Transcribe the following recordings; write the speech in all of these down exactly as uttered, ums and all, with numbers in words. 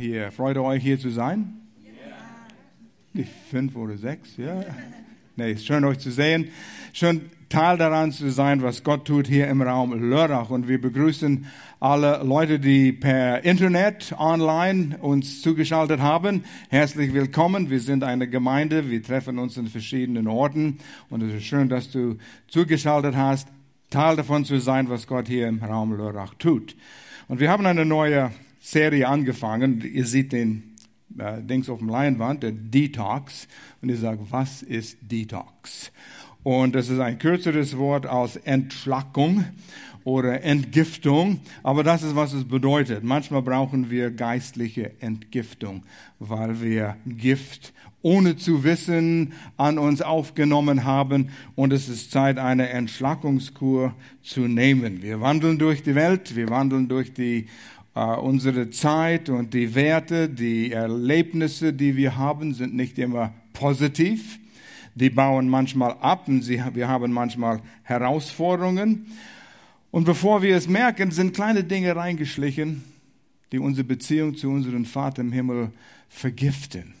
hier. Freut ihr euch, hier zu sein? Ja. Nicht fünf oder sechs, ja? Nee, ist schön, euch zu sehen. Schön, Teil daran zu sein, was Gott tut hier im Raum Lörrach. Und wir begrüßen alle Leute, die per Internet, online uns zugeschaltet haben. Herzlich willkommen. Wir sind eine Gemeinde. Wir treffen uns in verschiedenen Orten. Und es ist schön, dass du zugeschaltet hast, Teil davon zu sein, was Gott hier im Raum Lörrach tut. Und wir haben eine neue Serie angefangen. Ihr seht den Uh, Dings auf dem Leinwand, der Detox. Und ich sage, was ist Detox? Und das ist ein kürzeres Wort als Entschlackung oder Entgiftung. Aber das ist, was es bedeutet. Manchmal brauchen wir geistliche Entgiftung, weil wir Gift ohne zu wissen an uns aufgenommen haben. Und es ist Zeit, eine Entschlackungskur zu nehmen. Wir wandeln durch die Welt, wir wandeln durch die Uh, unsere Zeit und die Werte, die Erlebnisse, die wir haben, sind nicht immer positiv. Die bauen manchmal ab und sie, wir haben manchmal Herausforderungen. Und bevor wir es merken, sind kleine Dinge reingeschlichen, die unsere Beziehung zu unserem Vater im Himmel vergiften.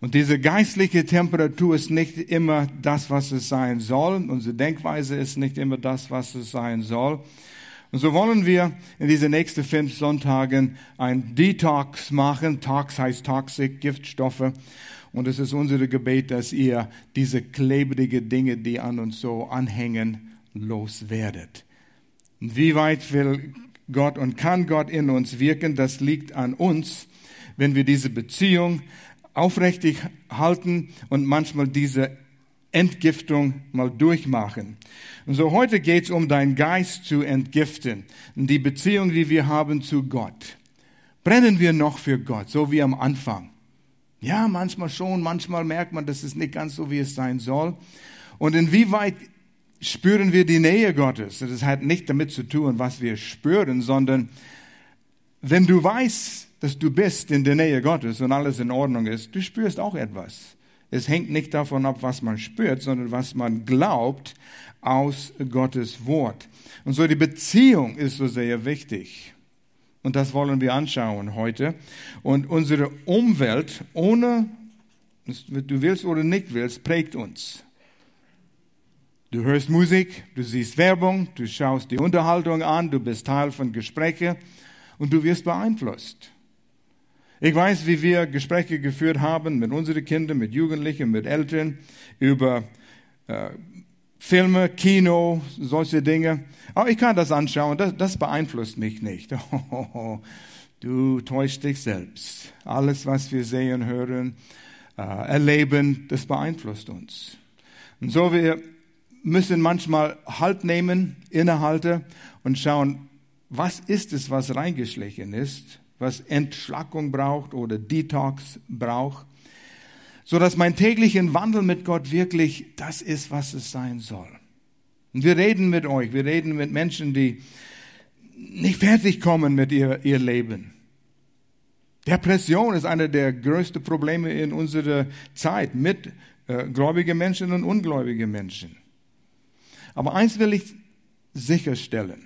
Und diese geistliche Temperatur ist nicht immer das, was es sein soll. Unsere Denkweise ist nicht immer das, was es sein soll. Und so wollen wir in diesen nächsten fünf Sonntagen ein Detox machen. Tox heißt Toxik, Giftstoffe. Und es ist unser Gebet, dass ihr diese klebrigen Dinge, die an uns so anhängen, loswerdet. Und wie weit will Gott und kann Gott in uns wirken, das liegt an uns, wenn wir diese Beziehung aufrichtig halten und manchmal diese Entgiftung mal durchmachen. Und so heute geht es um deinen Geist zu entgiften. Die Beziehung, die wir haben zu Gott. Brennen wir noch für Gott, so wie am Anfang? Ja, manchmal schon, manchmal merkt man, das ist nicht ganz so, wie es sein soll. Und inwieweit spüren wir die Nähe Gottes? Das hat nicht damit zu tun, was wir spüren, sondern wenn du weißt, dass du bist in der Nähe Gottes und alles in Ordnung ist, du spürst auch etwas. Es hängt nicht davon ab, was man spürt, sondern was man glaubt aus Gottes Wort. Und so die Beziehung ist so sehr wichtig. Und das wollen wir anschauen heute. Und unsere Umwelt, ohne du willst oder nicht willst, prägt uns. Du hörst Musik, du siehst Werbung, du schaust die Unterhaltung an, du bist Teil von Gesprächen und du wirst beeinflusst. Ich weiß, wie wir Gespräche geführt haben mit unseren Kindern, mit Jugendlichen, mit Eltern über äh, Filme, Kino, solche Dinge. Aber oh, ich kann das anschauen, das, das beeinflusst mich nicht. Oh, oh, oh. Du täuschst dich selbst. Alles, was wir sehen, hören, äh, erleben, das beeinflusst uns. Und so wir müssen manchmal Halt nehmen, innehalten und schauen, was ist es, was reingeschlichen ist, was Entschlackung braucht oder Detox braucht, sodass mein täglichen Wandel mit Gott wirklich das ist, was es sein soll. Und wir reden mit euch, wir reden mit Menschen, die nicht fertig kommen mit ihr, ihr Leben. Depression ist einer der größten Probleme in unserer Zeit mit äh, gläubigen Menschen und ungläubigen Menschen. Aber eins will ich sicherstellen.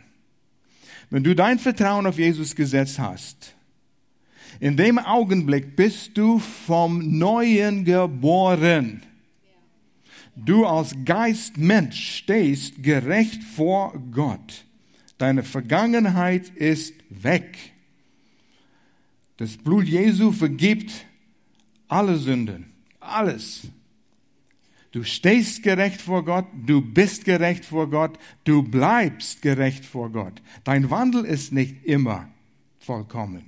Wenn du dein Vertrauen auf Jesus gesetzt hast, in dem Augenblick bist du vom Neuen geboren. Du als Geistmensch stehst gerecht vor Gott. Deine Vergangenheit ist weg. Das Blut Jesu vergibt alle Sünden, alles. Du stehst gerecht vor Gott, du bist gerecht vor Gott, du bleibst gerecht vor Gott. Dein Wandel ist nicht immer vollkommen,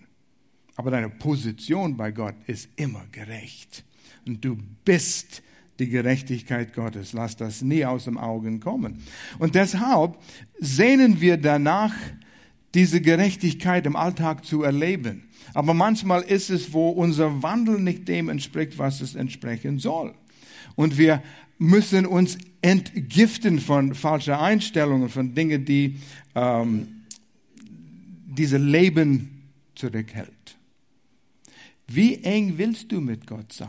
aber deine Position bei Gott ist immer gerecht. Und du bist die Gerechtigkeit Gottes. Lass das nie aus den Augen kommen. Und deshalb sehnen wir danach, diese Gerechtigkeit im Alltag zu erleben. Aber manchmal ist es, wo unser Wandel nicht dem entspricht, was es entsprechen soll. Und wir müssen uns entgiften von falschen Einstellungen, von Dingen, die ähm, dieses Leben zurückhält. Wie eng willst du mit Gott sein?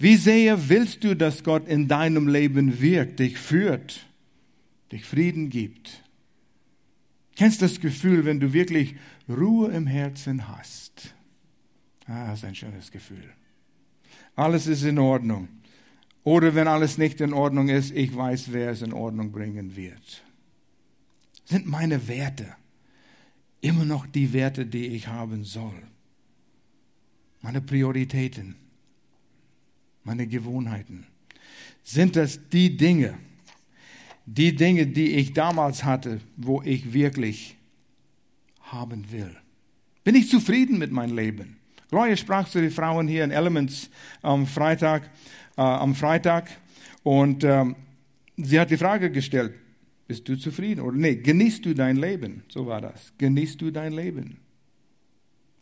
Wie sehr willst du, dass Gott in deinem Leben wirkt, dich führt, dich Frieden gibt? Kennst du das Gefühl, wenn du wirklich Ruhe im Herzen hast? Ah, das ist ein schönes Gefühl. Alles ist in Ordnung. Oder wenn alles nicht in Ordnung ist, ich weiß, wer es in Ordnung bringen wird. Sind meine Werte immer noch die Werte, die ich haben soll? Meine Prioritäten, meine Gewohnheiten. Sind das die Dinge, die Dinge, die ich damals hatte, wo ich wirklich haben will? Bin ich zufrieden mit meinem Leben? Gloria sprach zu den Frauen hier in Elements am Freitag, äh, am Freitag und ähm, sie hat die Frage gestellt, bist du zufrieden? Oder nee, genießt du dein Leben? So war das. Genießt du dein Leben?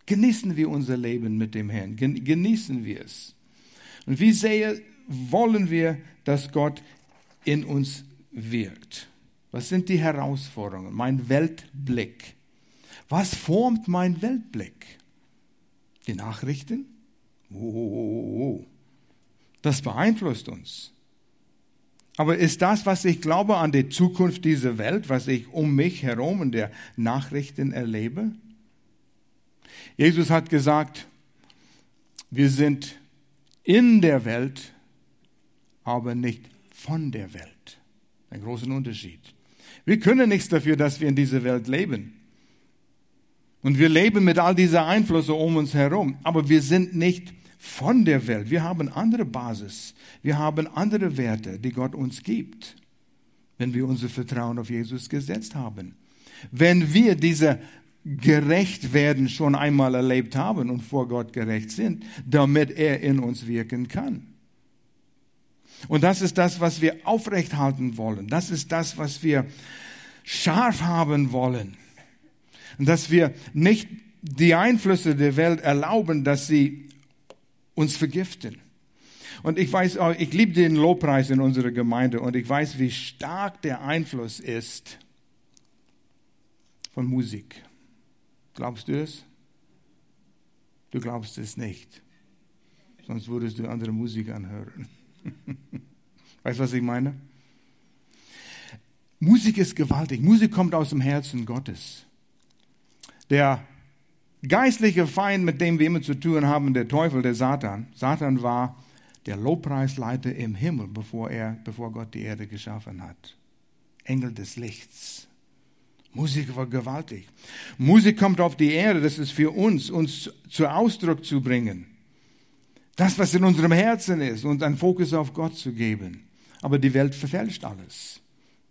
Genießen wir unser Leben mit dem Herrn? Genießen wir es? Und wie sehr wollen wir, dass Gott in uns wirkt? Was sind die Herausforderungen? Mein Weltblick. Was formt mein Weltblick? Die Nachrichten? Oh, oh, oh, oh. Das beeinflusst uns. Aber ist das, was ich glaube an die Zukunft dieser Welt, was ich um mich herum in der Nachrichten erlebe? Jesus hat gesagt, wir sind in der Welt, aber nicht von der Welt. Ein großen Unterschied. Wir können nichts dafür, dass wir in dieser Welt leben. Und wir leben mit all diesen Einflüssen um uns herum. Aber wir sind nicht von der Welt. Wir haben andere Basis. Wir haben andere Werte, die Gott uns gibt, wenn wir unser Vertrauen auf Jesus gesetzt haben. Wenn wir diese gerecht werden schon einmal erlebt haben und vor Gott gerecht sind, damit er in uns wirken kann. Und das ist das, was wir aufrecht halten wollen. Das ist das, was wir scharf haben wollen. Und dass wir nicht die Einflüsse der Welt erlauben, dass sie uns vergiften. Und ich weiß, ich liebe den Lobpreis in unserer Gemeinde und ich weiß, wie stark der Einfluss ist von Musik. Glaubst du es? Du glaubst es nicht. Sonst würdest du andere Musik anhören. Weißt du, was ich meine? Musik ist gewaltig. Musik kommt aus dem Herzen Gottes. Der geistliche Feind, mit dem wir immer zu tun haben, der Teufel, der Satan. Satan war der Lobpreisleiter im Himmel, bevor er, bevor Gott die Erde geschaffen hat. Engel des Lichts. Musik war gewaltig. Musik kommt auf die Erde, das ist für uns, uns zu Ausdruck zu bringen. Das, was in unserem Herzen ist, uns einen Fokus auf Gott zu geben. Aber die Welt verfälscht alles.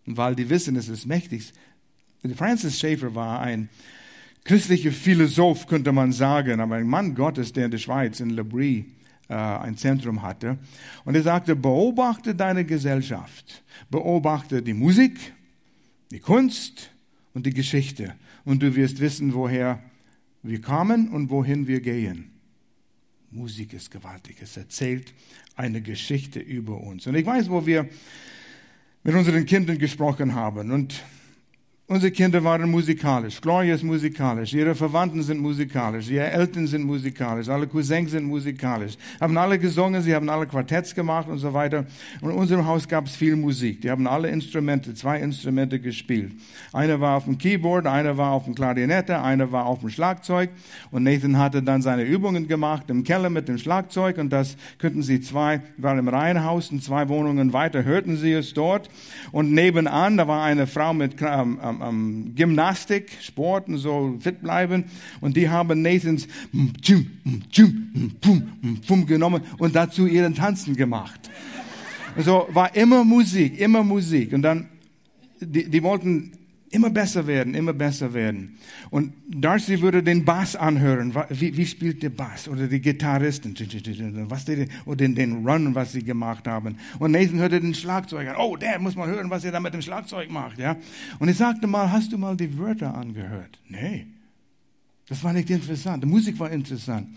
Und weil die wissen, es ist mächtig. Francis Schaeffer war ein christlicher Philosoph, könnte man sagen, aber ein Mann Gottes, der in der Schweiz, in Le Brie, äh, ein Zentrum hatte. Und er sagte, beobachte deine Gesellschaft. Beobachte die Musik, die Kunst, und die Geschichte. Und du wirst wissen, woher wir kamen und wohin wir gehen. Musik ist gewaltig. Es erzählt eine Geschichte über uns. Und ich weiß, wo wir mit unseren Kindern gesprochen haben. Und unsere Kinder waren musikalisch. Gloria ist musikalisch. Ihre Verwandten sind musikalisch. Ihre Eltern sind musikalisch. Alle Cousins sind musikalisch. Haben alle gesungen. Sie haben alle Quartetts gemacht und so weiter. Und in unserem Haus gab es viel Musik. Die haben alle Instrumente, zwei Instrumente gespielt. Einer war auf dem Keyboard, einer war auf dem Klarinette, einer war auf dem Schlagzeug. Und Nathan hatte dann seine Übungen gemacht im Keller mit dem Schlagzeug. Und das könnten sie zwei, war im Reihenhaus und zwei Wohnungen weiter, hörten sie es dort. Und nebenan, da war eine Frau mit ähm, ähm, Gymnastik, Sport und so, fit bleiben. Und die haben Nathans genommen und dazu ihren Tanzen gemacht. Also war immer Musik, immer Musik. Und dann, die, die wollten immer besser werden, immer besser werden. Und Darcy würde den Bass anhören. Wie, wie spielt der Bass? Oder die Gitarristen. Was die, oder den, den Run, was sie gemacht haben. Und Nathan hörte den Schlagzeuger. Oh, der muss mal hören, was er da mit dem Schlagzeug macht. Ja? Und ich sagte mal, hast du mal die Wörter angehört? Nee. Das war nicht interessant. Die Musik war interessant.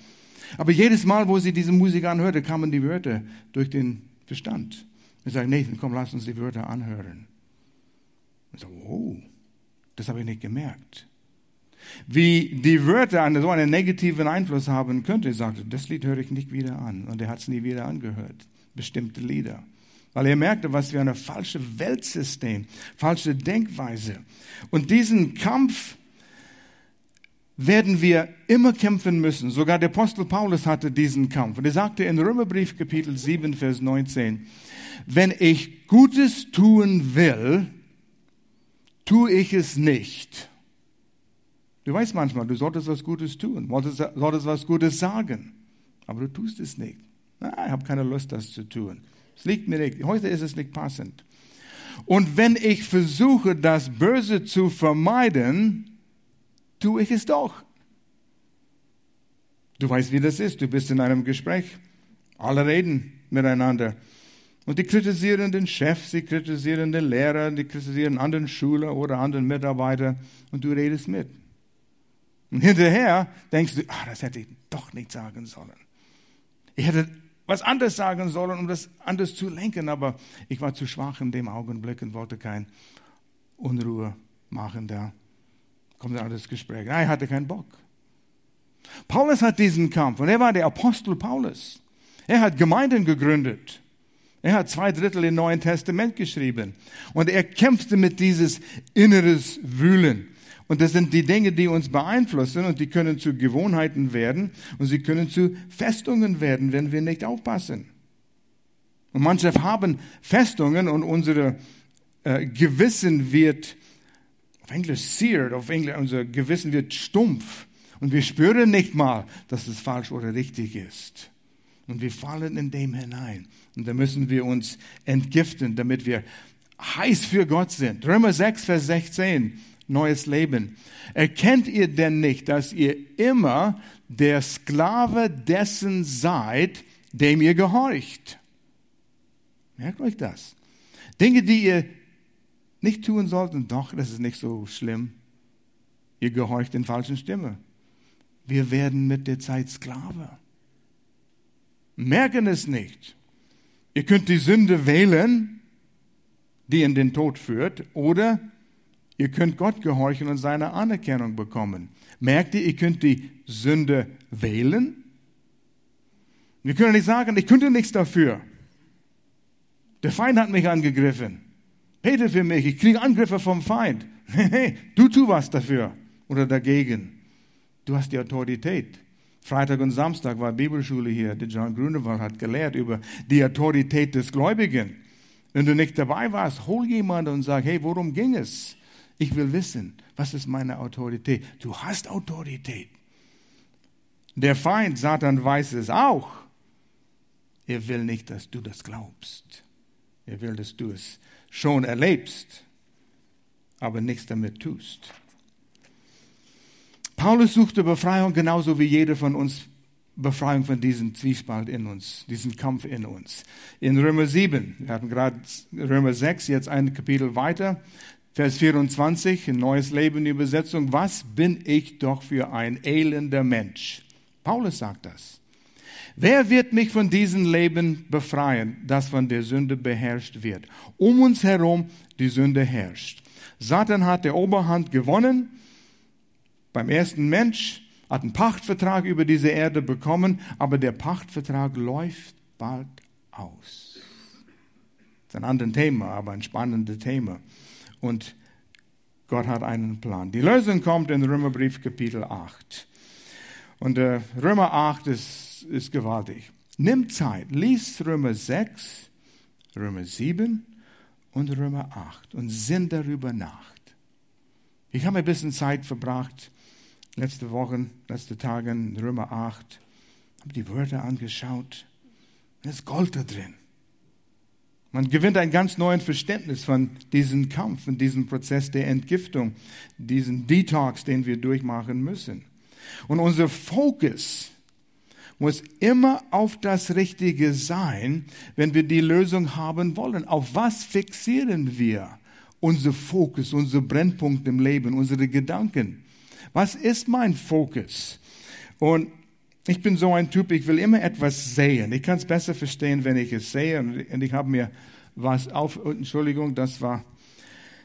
Aber jedes Mal, wo sie diese Musik anhörte, kamen die Wörter durch den Verstand. Ich sagte, Nathan, komm, lass uns die Wörter anhören. Ich sagte, oh. Das habe ich nicht gemerkt. Wie die Wörter eine, so einen negativen Einfluss haben könnte. Ich sagte, das Lied höre ich nicht wieder an. Und er hat es nie wieder angehört. Bestimmte Lieder. Weil er merkte, was für eine falsche Weltsystem, falsche Denkweise. Und diesen Kampf werden wir immer kämpfen müssen. Sogar der Apostel Paulus hatte diesen Kampf. Und er sagte in Römerbrief Kapitel sieben, Vers neunzehn, wenn ich Gutes tun will, tue ich es nicht. Du weißt manchmal, du solltest was Gutes tun, solltest, solltest was Gutes sagen, aber du tust es nicht. Ah, ich habe keine Lust, das zu tun. Es liegt mir nicht. Heute ist es nicht passend. Und wenn ich versuche, das Böse zu vermeiden, tue ich es doch. Du weißt, wie das ist. Du bist in einem Gespräch. Alle reden miteinander. Und die kritisieren den Chef, sie kritisieren den Lehrer, die kritisieren anderen Schüler oder anderen Mitarbeiter. Und du redest mit. Und hinterher denkst du, ach, das hätte ich doch nicht sagen sollen. Ich hätte was anderes sagen sollen, um das anders zu lenken, aber ich war zu schwach in dem Augenblick und wollte keine Unruhe machen. Da kommt ein anderes Gespräch. Nein, ich hatte keinen Bock. Paulus hat diesen Kampf und er war der Apostel Paulus. Er hat Gemeinden gegründet. Er hat zwei Drittel im Neuen Testament geschrieben. Und er kämpfte mit dieses inneres Wühlen. Und das sind die Dinge, die uns beeinflussen und die können zu Gewohnheiten werden und sie können zu Festungen werden, wenn wir nicht aufpassen. Und manche haben Festungen und unser äh, Gewissen wird, auf Englisch seared, auf Englisch, unser Gewissen wird stumpf und wir spüren nicht mal, dass es falsch oder richtig ist. Und wir fallen in dem hinein. Und da müssen wir uns entgiften, damit wir heiß für Gott sind. Römer sechs, Vers sechzehn. Neues Leben. Erkennt ihr denn nicht, dass ihr immer der Sklave dessen seid, dem ihr gehorcht? Merkt euch das. Dinge, die ihr nicht tun sollten, doch, das ist nicht so schlimm. Ihr gehorcht den falschen Stimme. Wir werden mit der Zeit Sklave. Merken es nicht. Ihr könnt die Sünde wählen, die in den Tod führt, oder ihr könnt Gott gehorchen und seine Anerkennung bekommen. Merkt ihr, ihr könnt die Sünde wählen? Wir können nicht sagen, ich könnte nichts dafür. Der Feind hat mich angegriffen. Bete für mich, ich kriege Angriffe vom Feind. Hey, du tu was dafür oder dagegen. Du hast die Autorität. Freitag und Samstag war Bibelschule hier. Der John Grünewald hat gelehrt über die Autorität des Gläubigen. Wenn du nicht dabei warst, hol jemanden und sag, hey, worum ging es? Ich will wissen, was ist meine Autorität? Du hast Autorität. Der Feind, Satan, weiß es auch. Er will nicht, dass du das glaubst. Er will, dass du es schon erlebst, aber nichts damit tust. Paulus suchte Befreiung genauso wie jeder von uns. Befreiung von diesem Zwiespalt in uns, diesem Kampf in uns. In Römer sieben, wir hatten gerade Römer sechs, jetzt ein Kapitel weiter. Vers vierundzwanzig, in Neues Leben, die Übersetzung, was bin ich doch für ein elender Mensch? Paulus sagt das. Wer wird mich von diesem Leben befreien, das von der Sünde beherrscht wird? Um uns herum die Sünde herrscht. Satan hat der Oberhand gewonnen. Beim ersten Mensch hat einen Pachtvertrag über diese Erde bekommen, aber der Pachtvertrag läuft bald aus. Das ist ein anderes Thema, aber ein spannendes Thema. Und Gott hat einen Plan. Die Lösung kommt in Römerbrief Kapitel acht. Und äh, Römer acht ist, ist gewaltig. Nimm Zeit, lies Römer sechs, Römer sieben und Römer acht und sinn darüber nach. Ich habe ein bisschen Zeit verbracht, letzte Wochen, letzte Tage in Römer acht, habe die Wörter angeschaut. Da ist Gold da drin. Man gewinnt ein ganz neues Verständnis von diesem Kampf, von diesem Prozess der Entgiftung, diesen Detox, den wir durchmachen müssen. Und unser Fokus muss immer auf das Richtige sein, wenn wir die Lösung haben wollen. Auf was fixieren wir unser Fokus, unser Brennpunkt im Leben, unsere Gedanken? Was ist mein Fokus? Und ich bin so ein Typ, ich will immer etwas sehen. Ich kann es besser verstehen, wenn ich es sehe. Und ich habe mir was auf... Entschuldigung, das war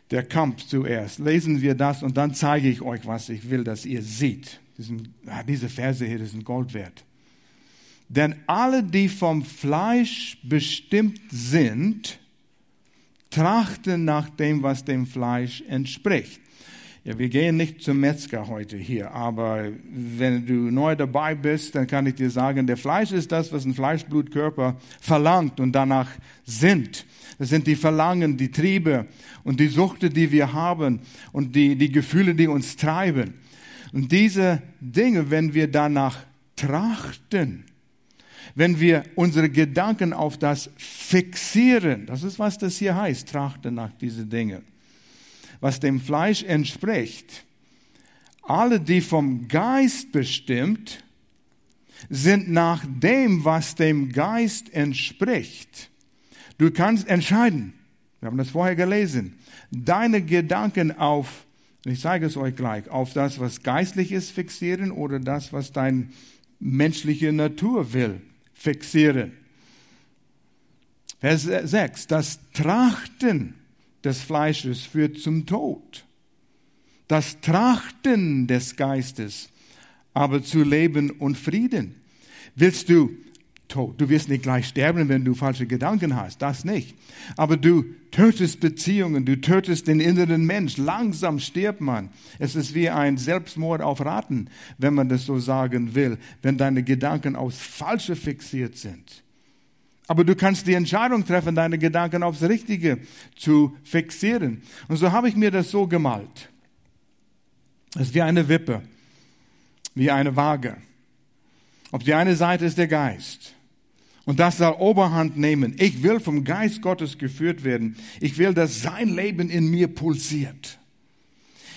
der Kampf zuerst. Lesen wir das und dann zeige ich euch, was ich will, dass ihr seht. Diesen, ah, diese Verse hier, das sind Gold wert. Denn alle, die vom Fleisch bestimmt sind, trachten nach dem, was dem Fleisch entspricht. Ja, wir gehen nicht zum Metzger heute hier, aber wenn du neu dabei bist, dann kann ich dir sagen, der Fleisch ist das, was ein Fleischblutkörper verlangt und danach sind. Das sind die Verlangen, die Triebe und die Suchte, die wir haben und die, die Gefühle, die uns treiben. Und diese Dinge, wenn wir danach trachten, wenn wir unsere Gedanken auf das fixieren, das ist, was das hier heißt, trachten nach diesen Dingen, was dem Fleisch entspricht. Alle, die vom Geist bestimmt, sind nach dem, was dem Geist entspricht. Du kannst entscheiden, wir haben das vorher gelesen, deine Gedanken auf, ich zeige es euch gleich, auf das, was geistlich ist, fixieren oder das, was deine menschliche Natur will, fixieren. Vers sechs, das Trachten des Fleisches führt zum Tod. Das Trachten des Geistes, aber zu Leben und Frieden. Willst du Tod? Du wirst nicht gleich sterben, wenn du falsche Gedanken hast, das nicht. Aber du tötest Beziehungen, du tötest den inneren Mensch. Langsam stirbt man. Es ist wie ein Selbstmord auf Raten, wenn man das so sagen will, wenn deine Gedanken aufs Falsche fixiert sind. Aber du kannst die Entscheidung treffen, deine Gedanken aufs Richtige zu fixieren. Und so habe ich mir das so gemalt. Es ist wie eine Wippe, wie eine Waage. Auf die eine Seite ist der Geist. Und das soll Oberhand nehmen. Ich will vom Geist Gottes geführt werden. Ich will, dass sein Leben in mir pulsiert.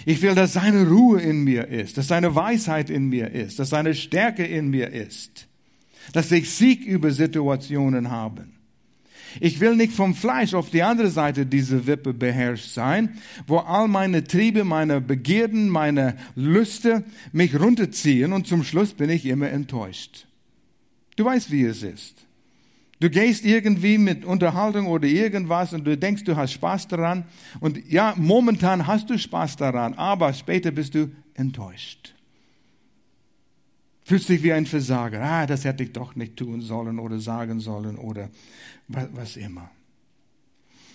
Ich will, dass seine Ruhe in mir ist, dass seine Weisheit in mir ist, dass seine Stärke in mir ist. Dass ich Sieg über Situationen habe. Ich will nicht vom Fleisch auf die andere Seite dieser Wippe beherrscht sein, wo all meine Triebe, meine Begierden, meine Lüste mich runterziehen und zum Schluss bin ich immer enttäuscht. Du weißt, wie es ist. Du gehst irgendwie mit Unterhaltung oder irgendwas und du denkst, du hast Spaß daran. Und ja, momentan hast du Spaß daran, aber später bist du enttäuscht. Fühlst dich wie ein Versager. Ah, das hätte ich doch nicht tun sollen oder sagen sollen oder was, was immer.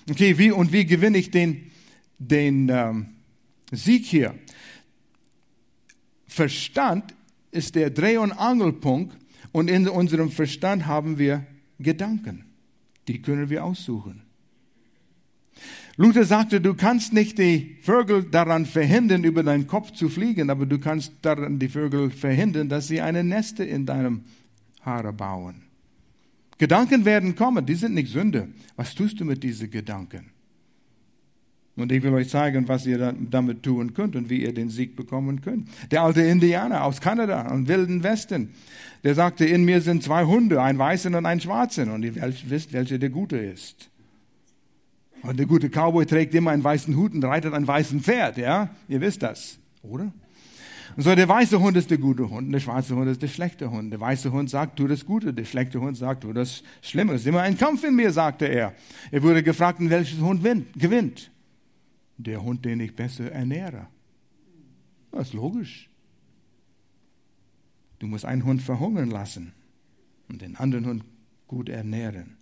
Okay, wie und wie gewinne ich den, den ähm, Sieg hier? Verstand ist der Dreh- und Angelpunkt und in unserem Verstand haben wir Gedanken. Die können wir aussuchen. Luther sagte, du kannst nicht die Vögel daran verhindern, über deinen Kopf zu fliegen, aber du kannst daran die Vögel verhindern, dass sie eine Neste in deinem Haare bauen. Gedanken werden kommen, die sind nicht Sünde. Was tust du mit diesen Gedanken? Und ich will euch zeigen, was ihr damit tun könnt und wie ihr den Sieg bekommen könnt. Der alte Indianer aus Kanada, im Wilden Westen, der sagte, in mir sind zwei Hunde, ein weißen und ein schwarzen, und ihr wisst, welcher der gute ist. Und der gute Cowboy trägt immer einen weißen Hut und reitet ein weißes Pferd, ja? Ihr wisst das, oder? Und so, der weiße Hund ist der gute Hund, der schwarze Hund ist der schlechte Hund. Der weiße Hund sagt, tu das Gute, der schlechte Hund sagt, tu das Schlimme. Es ist immer ein Kampf in mir, sagte er. Er wurde gefragt, welches Hund gewinnt? Der Hund, den ich besser ernähre. Das ist logisch. Du musst einen Hund verhungern lassen und den anderen Hund gut ernähren.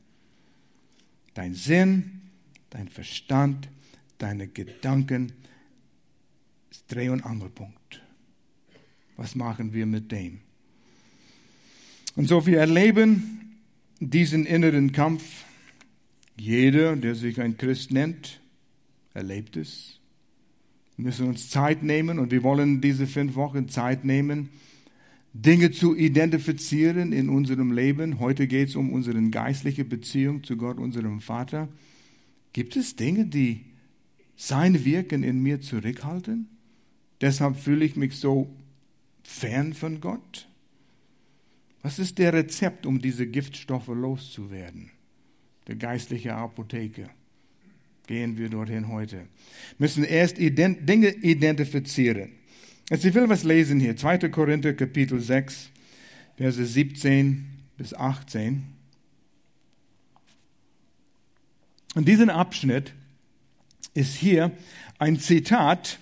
Dein Sinn, dein Verstand, deine Gedanken, ist Dreh- und Angelpunkt. Was machen wir mit dem? Und so, wir erleben diesen inneren Kampf. Jeder, der sich ein Christ nennt, erlebt es. Wir müssen uns Zeit nehmen und wir wollen diese fünf Wochen Zeit nehmen, Dinge zu identifizieren in unserem Leben. Heute geht es um unsere geistliche Beziehung zu Gott, unserem Vater. Gibt es Dinge, die sein Wirken in mir zurückhalten? Deshalb fühle ich mich so fern von Gott. Was ist der Rezept, um diese Giftstoffe loszuwerden? Der geistliche Apotheke. Gehen wir dorthin heute. Müssen erst ident- Dinge identifizieren. Jetzt, ich will was lesen hier. zweiter Korinther, Kapitel sechs, Verse siebzehn bis achtzehn. Und diesen Abschnitt ist hier ein Zitat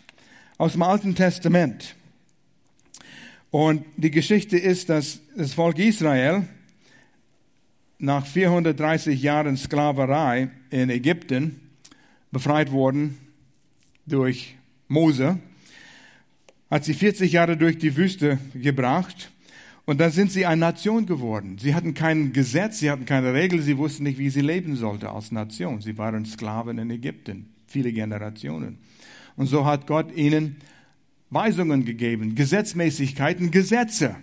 aus dem Alten Testament. Und die Geschichte ist, dass das Volk Israel nach vierhundertdreißig Jahren Sklaverei in Ägypten befreit wurden durch Mose. hat sie vierzig Jahre durch die Wüste gebracht. Und dann sind sie eine Nation geworden. Sie hatten kein Gesetz, sie hatten keine Regel, sie wussten nicht, wie sie leben sollte als Nation. Sie waren Sklaven in Ägypten, viele Generationen. Und so hat Gott ihnen Weisungen gegeben, Gesetzmäßigkeiten, Gesetze.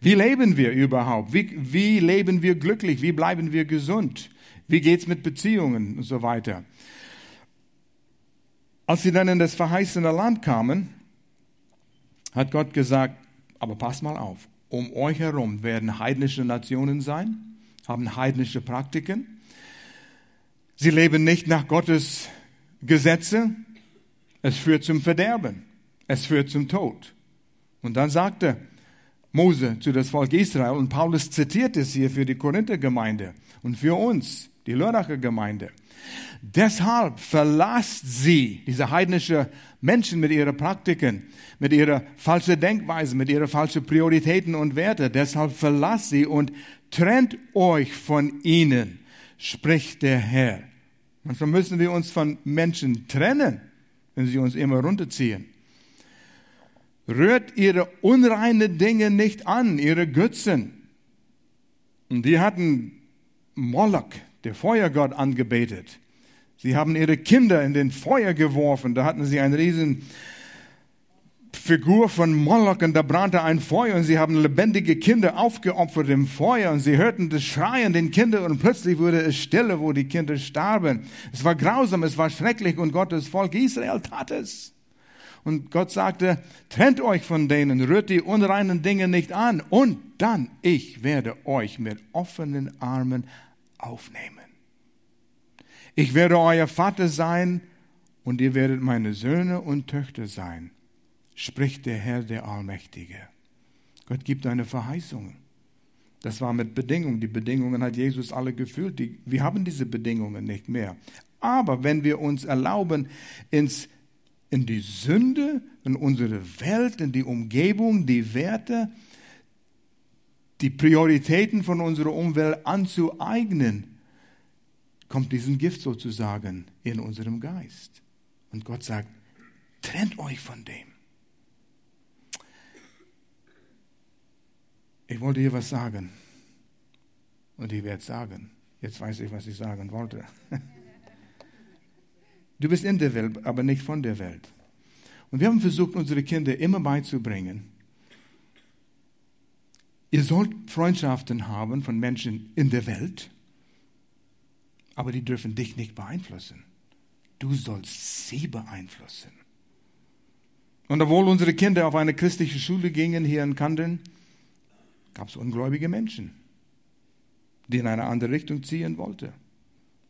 Wie leben wir überhaupt? Wie, wie leben wir glücklich? Wie bleiben wir gesund? Wie geht's mit Beziehungen und so weiter? Als sie dann in das verheißene Land kamen, hat Gott gesagt, aber passt mal auf. Um euch herum werden heidnische Nationen sein, haben heidnische Praktiken. Sie leben nicht nach Gottes Gesetze. Es führt zum Verderben. Es führt zum Tod. Und dann sagte Mose zu das Volk Israel, und Paulus zitiert es hier für die Korinther Gemeinde und für uns, die Lörracher Gemeinde. Deshalb verlasst sie, diese heidnische Menschen mit ihren Praktiken, mit ihrer falschen Denkweise, mit ihren falschen Prioritäten und Werte. Deshalb verlasst sie und trennt euch von ihnen, spricht der Herr. Manchmal müssen wir uns von Menschen trennen, wenn sie uns immer runterziehen. Rührt ihre unreinen Dinge nicht an, ihre Götzen. Und die hatten Moloch, der Feuergott, angebetet. Sie haben ihre Kinder in den Feuer geworfen. Da hatten sie eine riesen Figur von Moloch und da brannte ein Feuer und sie haben lebendige Kinder aufgeopfert im Feuer und sie hörten das Schreien den Kindern und plötzlich wurde es stille, wo die Kinder starben. Es war grausam, es war schrecklich und Gottes Volk Israel tat es. Und Gott sagte, trennt euch von denen, rührt die unreinen Dinge nicht an und dann ich werde euch mit offenen Armen aufnehmen. Ich werde euer Vater sein und ihr werdet meine Söhne und Töchter sein, spricht der Herr, der Allmächtige. Gott gibt eine Verheißung. Das war mit Bedingungen. Die Bedingungen hat Jesus alle erfüllt. Wir haben diese Bedingungen nicht mehr. Aber wenn wir uns erlauben, ins in die Sünde, in unsere Welt, in die Umgebung, die Werte, die Prioritäten von unserer Umwelt anzueignen, kommt diesen Gift sozusagen in unserem Geist. Und Gott sagt, trennt euch von dem. Ich wollte hier was sagen. Und ich werde es sagen. Jetzt weiß ich, was ich sagen wollte. Du bist in der Welt, aber nicht von der Welt. Und wir haben versucht, unsere Kinder immer beizubringen. Ihr sollt Freundschaften haben von Menschen in der Welt, aber die dürfen dich nicht beeinflussen. Du sollst sie beeinflussen. Und obwohl unsere Kinder auf eine christliche Schule gingen hier in Kandeln, gab es ungläubige Menschen, die in eine andere Richtung ziehen wollten.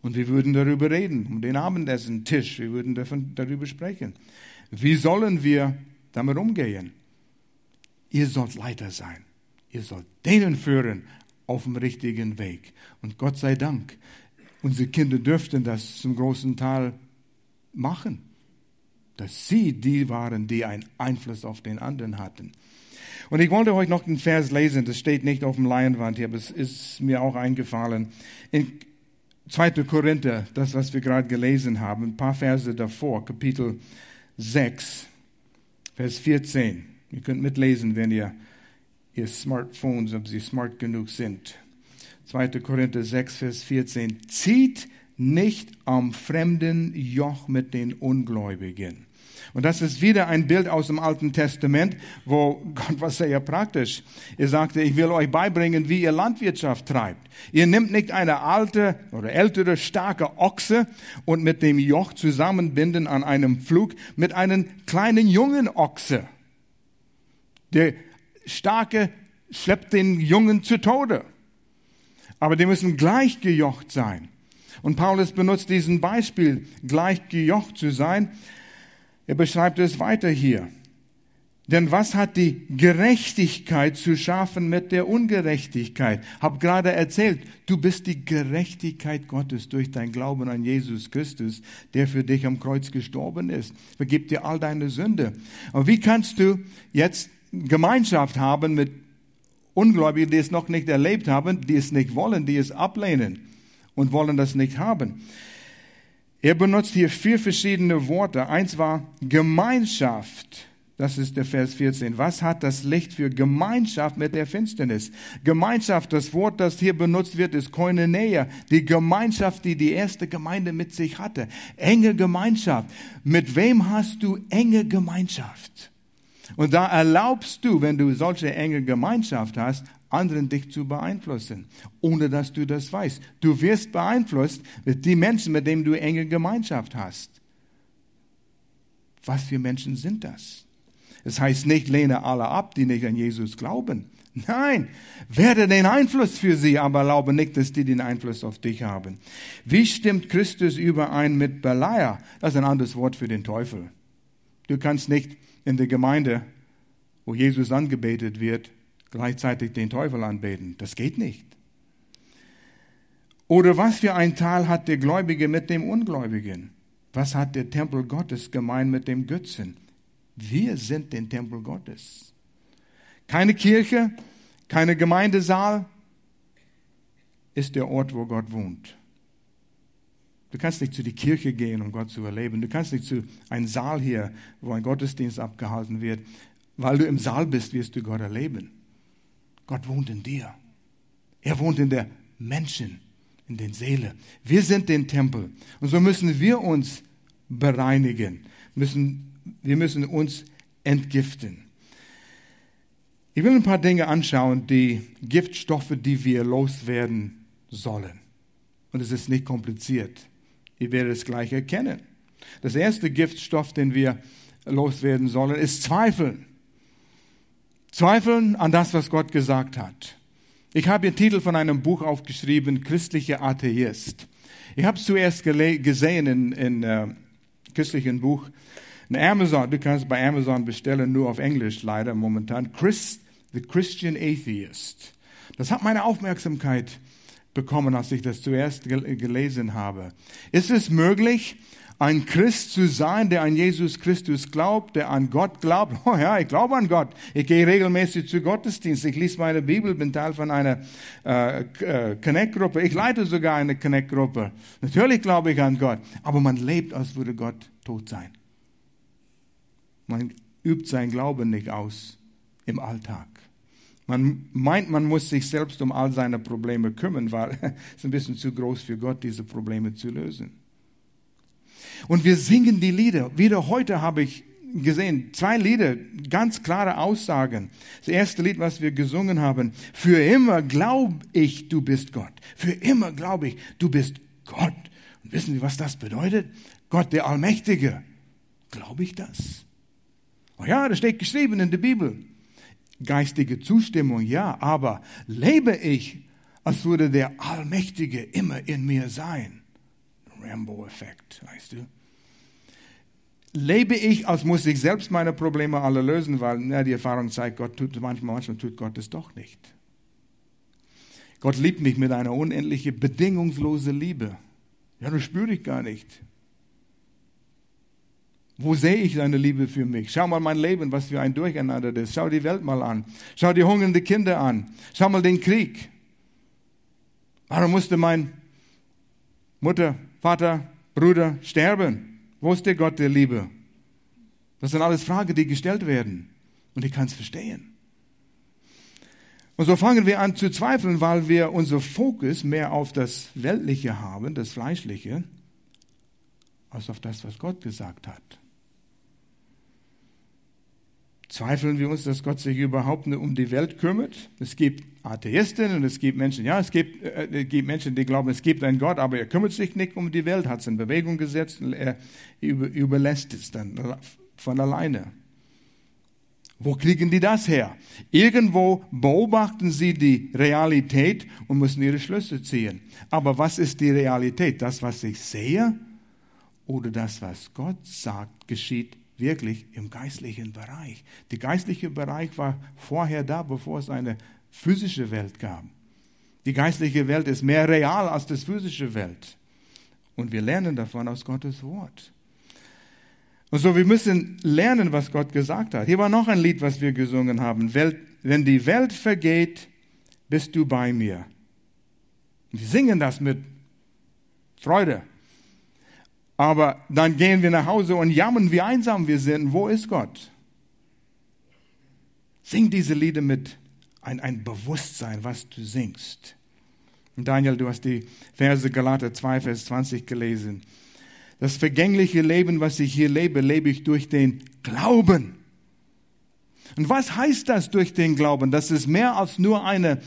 Und wir würden darüber reden, um den Abendessen, Tisch, wir würden davon, darüber sprechen. Wie sollen wir damit umgehen? Ihr sollt Leiter sein. Ihr sollt denen führen auf dem richtigen Weg. Und Gott sei Dank, unsere Kinder dürften das zum großen Teil machen. Dass sie die waren, die einen Einfluss auf den anderen hatten. Und ich wollte euch noch einen Vers lesen, das steht nicht auf dem Leinwand hier, aber es ist mir auch eingefallen. In zweiter Korinther, das, was wir gerade gelesen haben, ein paar Verse davor, Kapitel sechs, Vers vierzehn. Ihr könnt mitlesen, wenn ihr, ihr Smartphones, ob sie smart genug sind. zweiter Korinther sechs, Vers vierzehn. Zieht nicht am fremden Joch mit den Ungläubigen. Und das ist wieder ein Bild aus dem Alten Testament, wo Gott was sehr praktisch. Er sagte, ich will euch beibringen, wie ihr Landwirtschaft treibt. Ihr nehmt nicht eine alte oder ältere, starke Ochse und mit dem Joch zusammenbinden an einem Pflug mit einem kleinen jungen Ochse. Der Starke schleppt den Jungen zu Tode. Aber die müssen gleich gejocht sein. Und Paulus benutzt diesen Beispiel, gleich gejocht zu sein. Er beschreibt es weiter hier. Denn was hat die Gerechtigkeit zu schaffen mit der Ungerechtigkeit? Hab gerade erzählt, du bist die Gerechtigkeit Gottes durch dein Glauben an Jesus Christus, der für dich am Kreuz gestorben ist. Vergib dir all deine Sünde. Aber wie kannst du jetzt Gemeinschaft haben mit Ungläubigen, die es noch nicht erlebt haben, die es nicht wollen, die es ablehnen und wollen das nicht haben? Er benutzt hier vier verschiedene Worte. Eins war Gemeinschaft Das ist der Vers vierzehn. Was hat das Licht für Gemeinschaft mit der Finsternis? Gemeinschaft, das Wort, das hier benutzt wird, ist Koinonia. Die Gemeinschaft, die die erste Gemeinde mit sich hatte. Enge Gemeinschaft. Mit wem hast du enge Gemeinschaft? Und da erlaubst du, wenn du solche enge Gemeinschaft hast, anderen dich zu beeinflussen, ohne dass du das weißt. Du wirst beeinflusst mit den Menschen, mit denen du enge Gemeinschaft hast. Was für Menschen sind das? Es heißt nicht, lehne alle ab, die nicht an Jesus glauben. Nein, werde den Einfluss für sie, aber erlaube nicht, dass die den Einfluss auf dich haben. Wie stimmt Christus überein mit Beliar? Das ist ein anderes Wort für den Teufel. Du kannst nicht in der Gemeinde, wo Jesus angebetet wird, gleichzeitig den Teufel anbeten. Das geht nicht. Oder was für ein Teil hat der Gläubige mit dem Ungläubigen? Was hat der Tempel Gottes gemein mit dem Götzen? Wir sind den Tempel Gottes. Keine Kirche, keine Gemeindesaal ist der Ort, wo Gott wohnt. Du kannst nicht zu die Kirche gehen, um Gott zu erleben. Du kannst nicht zu einem Saal hier, wo ein Gottesdienst abgehalten wird. Weil du im Saal bist, wirst du Gott erleben. Gott wohnt in dir. Er wohnt in der Menschen, in den Seele. Wir sind den Tempel. Und so müssen wir uns bereinigen. Müssen Wir müssen uns entgiften. Ich will ein paar Dinge anschauen, die Giftstoffe, die wir loswerden sollen. Und es ist nicht kompliziert. Ihr werdet es gleich erkennen. Das erste Giftstoff, den wir loswerden sollen, ist Zweifeln. Zweifeln an das, was Gott gesagt hat. Ich habe den Titel von einem Buch aufgeschrieben, Christlicher Atheist. Ich habe es zuerst gele- gesehen in, in äh, christlichen Buch, Amazon, du kannst bei Amazon bestellen, nur auf Englisch leider momentan. Chris, The Christian Atheist. Das hat meine Aufmerksamkeit bekommen, als ich das zuerst gel- gelesen habe. Ist es möglich, ein Christ zu sein, der an Jesus Christus glaubt, der an Gott glaubt? Oh ja, ich glaube an Gott. Ich gehe regelmäßig zu Gottesdienst. Ich lese meine Bibel, bin Teil von einer äh, Connect-Gruppe. Ich leite sogar eine Connect-Gruppe. Natürlich glaube ich an Gott. Aber man lebt, als würde Gott tot sein. Man übt sein Glauben nicht aus im Alltag. Man meint, man muss sich selbst um all seine Probleme kümmern, weil es ist ein bisschen zu groß für Gott, diese Probleme zu lösen. Und wir singen die Lieder. Wieder heute habe ich gesehen, zwei Lieder, ganz klare Aussagen. Das erste Lied, was wir gesungen haben, für immer glaube ich, du bist Gott. Für immer glaube ich, du bist Gott. Und wissen Sie, was das bedeutet? Gott, der Allmächtige. Glaube ich das? Oh ja, das steht geschrieben in der Bibel. Geistige Zustimmung, ja, aber lebe ich, als würde der Allmächtige immer in mir sein. Rambo-Effekt, weißt du? Lebe ich, als muss ich selbst meine Probleme alle lösen, weil na, die Erfahrung zeigt, Gott tut manchmal, manchmal tut Gott es doch nicht. Gott liebt mich mit einer unendlichen, bedingungslosen Liebe. Ja, das spüre ich gar nicht. Wo sehe ich seine Liebe für mich? Schau mal mein Leben, was für ein Durcheinander das ist. Schau die Welt mal an. Schau die hungernden Kinder an. Schau mal den Krieg. Warum musste mein Mutter, Vater, Bruder sterben? Wo ist der Gott der Liebe? Das sind alles Fragen, die gestellt werden. Und ich kann es verstehen. Und so fangen wir an zu zweifeln, weil wir unser Fokus mehr auf das Weltliche haben, das Fleischliche, als auf das, was Gott gesagt hat. Zweifeln wir uns, dass Gott sich überhaupt nicht um die Welt kümmert? Es gibt Atheisten und es gibt Menschen, ja, es gibt, äh, es gibt Menschen, die glauben, es gibt einen Gott, aber er kümmert sich nicht um die Welt, hat es in Bewegung gesetzt und er über, überlässt es dann von alleine. Wo kriegen die das her? Irgendwo beobachten sie die Realität und müssen ihre Schlüsse ziehen. Aber was ist die Realität? Das, was ich sehe? Oder das, was Gott sagt, geschieht wirklich im geistlichen Bereich. Der geistliche Bereich war vorher da, bevor es eine physische Welt gab. Die geistliche Welt ist mehr real als die physische Welt. Und wir lernen davon aus Gottes Wort. Und so, wir müssen lernen, was Gott gesagt hat. Hier war noch ein Lied, was wir gesungen haben. Welt, wenn die Welt vergeht, bist du bei mir. Wir singen das mit Freude. Aber dann gehen wir nach Hause und jammern, wie einsam wir sind. Wo ist Gott? Sing diese Lieder mit, ein, ein Bewusstsein, was du singst. Und Daniel, du hast die Verse Galater zwei, Vers zwanzig gelesen. Das vergängliche Leben, was ich hier lebe, lebe ich durch den Glauben. Und was heißt das durch den Glauben? Das ist mehr als nur eine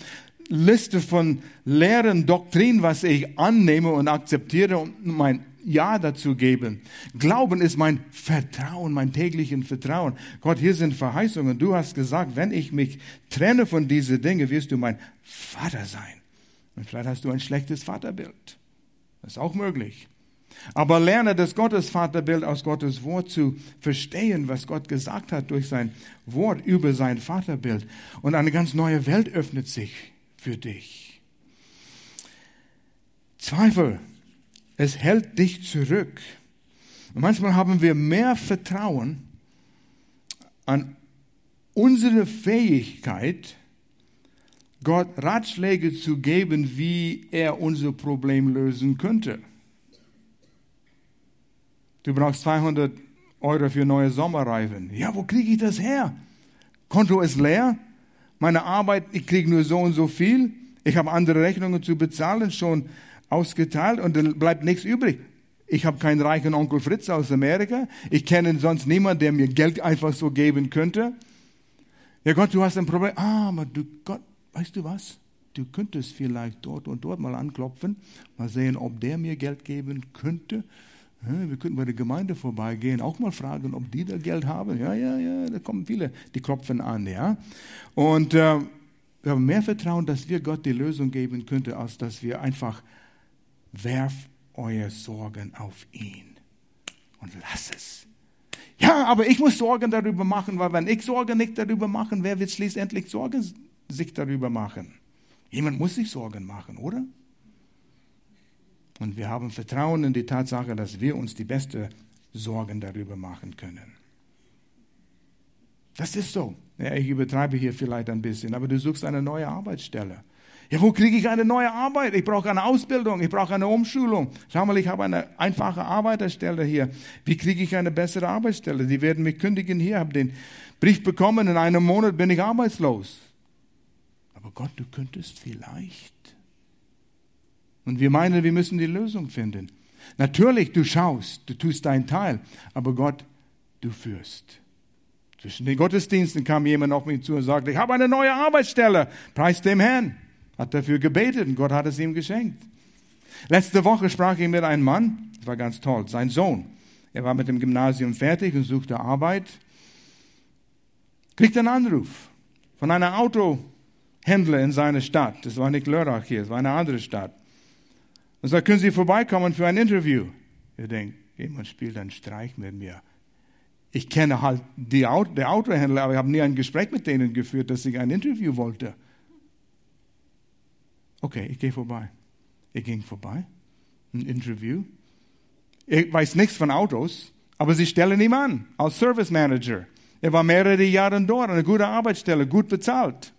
Liste von Lehren, Doktrinen, was ich annehme und akzeptiere und mein Ja dazu geben. Glauben ist mein Vertrauen, mein tägliches Vertrauen. Gott, hier sind Verheißungen. Du hast gesagt, wenn ich mich trenne von diesen Dingen, wirst du mein Vater sein. Und vielleicht hast du ein schlechtes Vaterbild. Das ist auch möglich. Aber lerne das Gottes Vaterbild aus Gottes Wort zu verstehen, was Gott gesagt hat durch sein Wort über sein Vaterbild. Und eine ganz neue Welt öffnet sich für dich. Zweifel, es hält dich zurück. Und manchmal haben wir mehr Vertrauen an unsere Fähigkeit, Gott Ratschläge zu geben, wie er unser Problem lösen könnte. Du brauchst zweihundert Euro für neue Sommerreifen. Ja, wo kriege ich das her? Konto ist leer. Meine Arbeit, ich kriege nur so und so viel. Ich habe andere Rechnungen zu bezahlen, schon ausgeteilt und dann bleibt nichts übrig. Ich habe keinen reichen Onkel Fritz aus Amerika. Ich kenne sonst niemanden, der mir Geld einfach so geben könnte. Ja Gott, du hast ein Problem. Ah, aber du, Gott, weißt du was? Du könntest vielleicht dort und dort mal anklopfen, mal sehen, ob der mir Geld geben könnte. Wir könnten bei der Gemeinde vorbeigehen, auch mal fragen, ob die da Geld haben. Ja, ja, ja, da kommen viele, die klopfen an, ja. Und äh, wir haben mehr Vertrauen, dass wir Gott die Lösung geben könnten, als dass wir einfach werft eure Sorgen auf ihn und lasst es. Ja, aber ich muss Sorgen darüber machen, weil wenn ich Sorgen nicht darüber machen, wer wird schließlich Sorgen sich darüber machen? Jemand muss sich Sorgen machen, oder? Und wir haben Vertrauen in die Tatsache, dass wir uns die beste Sorgen darüber machen können. Das ist so. Ja, ich übertreibe hier vielleicht ein bisschen, aber du suchst eine neue Arbeitsstelle. Ja, wo kriege ich eine neue Arbeit? Ich brauche eine Ausbildung, ich brauche eine Umschulung. Schau mal, ich habe eine einfache Arbeiterstelle hier. Wie kriege ich eine bessere Arbeitsstelle? Die werden mich kündigen hier. Ich habe den Brief bekommen, in einem Monat bin ich arbeitslos. Aber Gott, du könntest vielleicht... Und wir meinen, wir müssen die Lösung finden. Natürlich, du schaust, du tust deinen Teil, aber Gott, du führst. Zwischen den Gottesdiensten kam jemand auf mich zu und sagte, ich habe eine neue Arbeitsstelle, preis dem Herrn. Hat dafür gebetet und Gott hat es ihm geschenkt. Letzte Woche sprach ich mit einem Mann, das war ganz toll, sein Sohn. Er war mit dem Gymnasium fertig und suchte Arbeit. Kriegt einen Anruf von einem Autohändler in seiner Stadt. Das war nicht Lörrach hier, es war eine andere Stadt. Und sagt, können Sie vorbeikommen für ein Interview? Ihr denkt, jemand spielt einen Streich mit mir. Ich kenne halt die Auto, der Autohändler, aber ich habe nie ein Gespräch mit denen geführt, dass ich ein Interview wollte. Okay, ich gehe vorbei. Ich ging vorbei, ein Interview. Ich weiß nichts von Autos, aber sie stellen ihn an als Service Manager. Er war mehrere Jahre dort, eine gute Arbeitsstelle, gut bezahlt.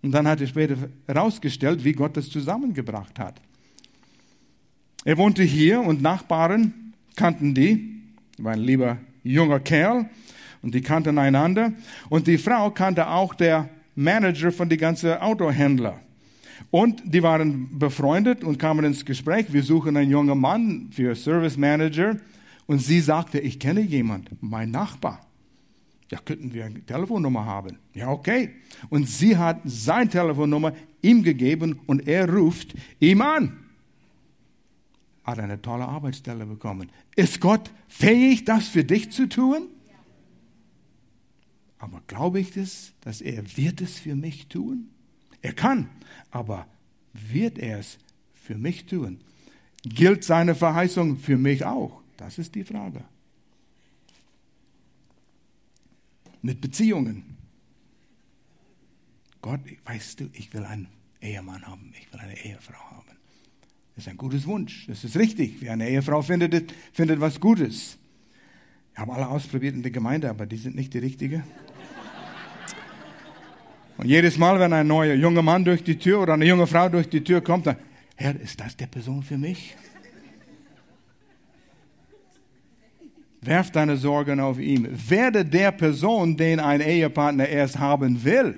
Und dann hat er später herausgestellt, wie Gott das zusammengebracht hat. Er wohnte hier und Nachbarn kannten die, war ein lieber junger Kerl und die kannten einander. Und die Frau kannte auch der Manager von den ganzen Autohändlern. Und die waren befreundet und kamen ins Gespräch, wir suchen einen jungen Mann für Service Manager. Und sie sagte, ich kenne jemanden, mein Nachbar. Ja, könnten wir eine Telefonnummer haben? Ja, okay. Und sie hat seine Telefonnummer ihm gegeben und er ruft ihm an. Hat eine tolle Arbeitsstelle bekommen. Ist Gott fähig, das für dich zu tun? Ja. Aber glaube ich das, dass er wird es für mich tun? Er kann, aber wird er es für mich tun? Gilt seine Verheißung für mich auch? Das ist die Frage. Mit Beziehungen. Gott, weißt du, ich will einen Ehemann haben, ich will eine Ehefrau haben. Das ist ein gutes Wunsch. Das ist richtig. Wer eine Ehefrau findet, findet was Gutes. Wir haben alle ausprobiert in der Gemeinde, aber die sind nicht die richtige. Und jedes Mal, wenn ein neuer junger Mann durch die Tür oder eine junge Frau durch die Tür kommt, dann, Herr, ist das der Person für mich? Werf deine Sorgen auf ihn. Werde der Person, den ein Ehepartner erst haben will.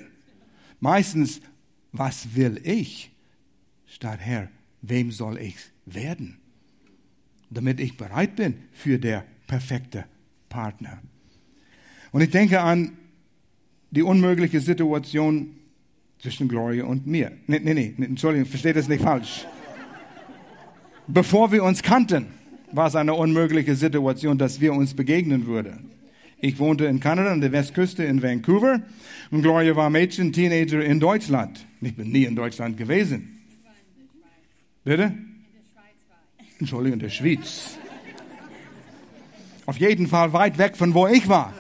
Meistens, was will ich? Statt, Herr, wem soll ich werden? Damit ich bereit bin für der perfekte Partner. Und ich denke an die unmögliche Situation zwischen Gloria und mir. Nee, nee, nee, Entschuldigung, versteht das nicht falsch. Bevor wir uns kannten, war es eine unmögliche Situation, dass wir uns begegnen würden. Ich wohnte in Kanada, an der Westküste in Vancouver. Und Gloria war Mädchen, Teenager in Deutschland. Ich bin nie in Deutschland gewesen. Bitte? Entschuldigung, in der Schweiz. Auf jeden Fall weit weg von wo ich war.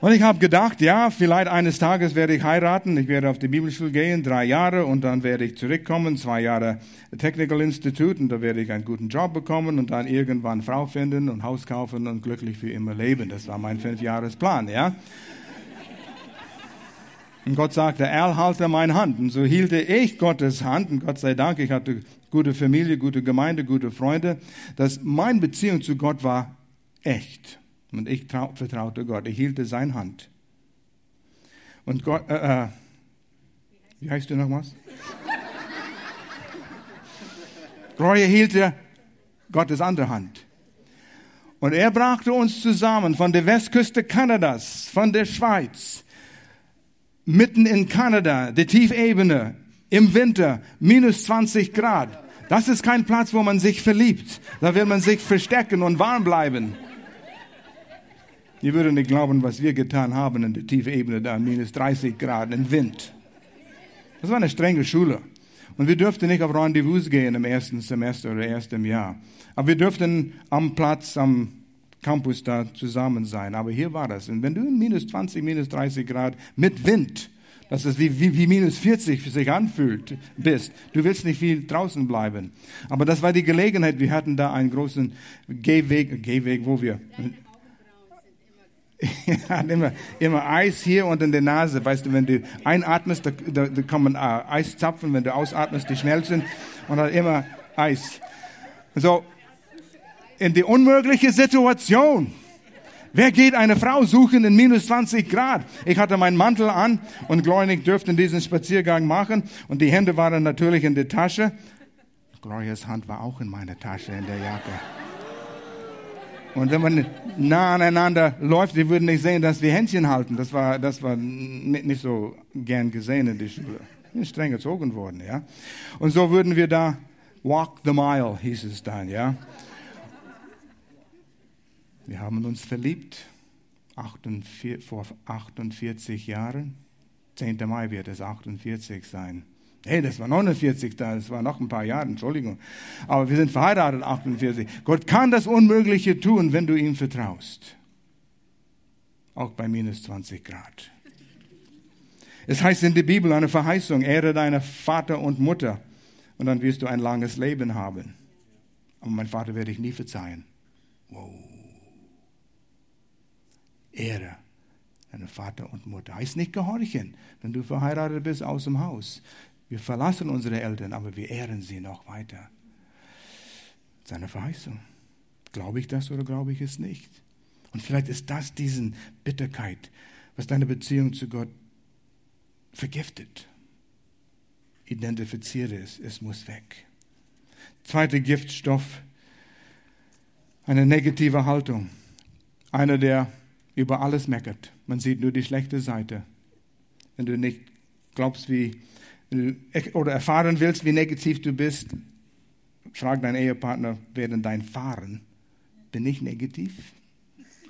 Und ich habe gedacht, ja, vielleicht eines Tages werde ich heiraten. Ich werde auf die Bibelschule gehen, drei Jahre, und dann werde ich zurückkommen, zwei Jahre Technical Institute, und da werde ich einen guten Job bekommen und dann irgendwann Frau finden und Haus kaufen und glücklich für immer leben. Das war mein Fünfjahresplan, ja. Und Gott sagte, Erl, halte meine Hand. Und so hielte ich Gottes Hand. Und Gott sei Dank, ich hatte gute Familie, gute Gemeinde, gute Freunde, dass meine Beziehung zu Gott war echt. Und ich trau- vertraute Gott. Ich hielte seine Hand. Und Gott, äh, äh, wie heißt du nochmals? Gloria hielte Gottes andere Hand. Und er brachte uns zusammen von der Westküste Kanadas, von der Schweiz, mitten in Kanada, der Tiefebene, im Winter, minus zwanzig Grad. Das ist kein Platz, wo man sich verliebt. Da will man sich verstecken und warm bleiben. Ihr würdet nicht glauben, was wir getan haben in der Tiefebene, da minus dreißig Grad im Wind. Das war eine strenge Schule. Und wir dürften nicht auf Rendezvous gehen im ersten Semester oder erstem Jahr. Aber wir dürften am Platz, am Campus da zusammen sein. Aber hier war das. Und wenn du in minus zwanzig, minus dreißig Grad mit Wind, dass es wie, wie, wie minus vierzig sich anfühlt, bist. Du willst nicht viel draußen bleiben. Aber das war die Gelegenheit. Wir hatten da einen großen Gehweg, Gehweg, wo wir... Ja, immer, immer Eis hier und in der Nase. Weißt du, wenn du einatmest, da, da, da kommen äh, Eiszapfen. Wenn du ausatmest, die Schmelzen. Und dann immer Eis. So, in die unmögliche Situation. Wer geht eine Frau suchen in minus zwanzig Grad? Ich hatte meinen Mantel an und Gloria dürfte diesen Spaziergang machen. Und die Hände waren natürlich in der Tasche. Glorias Hand war auch in meiner Tasche, in der Jacke. Und wenn man nah aneinander läuft, die würden nicht sehen, dass wir Händchen halten. Das war, das war nicht so gern gesehen in der Schule. Streng gezogen worden, ja. Und so würden wir da walk the mile, hieß es dann, ja. Wir haben uns verliebt. Vor achtundvierzig Jahren. zehnten Mai wird es achtundvierzig sein. Hey, das war neunundvierzig da, das war noch ein paar Jahre, Entschuldigung. Aber wir sind verheiratet, achtundvierzig. Gott kann das Unmögliche tun, wenn du ihm vertraust. Auch bei minus zwanzig Grad. Es heißt in der Bibel eine Verheißung, ehre deinen Vater und Mutter und dann wirst du ein langes Leben haben. Aber mein Vater werde ich nie verzeihen. Wow. Ehre. Deinen Vater und Mutter. Heißt nicht gehorchen, wenn du verheiratet bist, aus dem Haus. Wir verlassen unsere Eltern, aber wir ehren sie noch weiter. Seine Verheißung. Glaube ich das oder glaube ich es nicht? Und vielleicht ist das diese Bitterkeit, was deine Beziehung zu Gott vergiftet. Identifiziere es, es muss weg. Zweiter Giftstoff, eine negative Haltung. Einer, der über alles meckert. Man sieht nur die schlechte Seite. Wenn du nicht glaubst, wie... oder erfahren willst, wie negativ du bist, frag deinen Ehepartner während dein Fahren, bin ich negativ?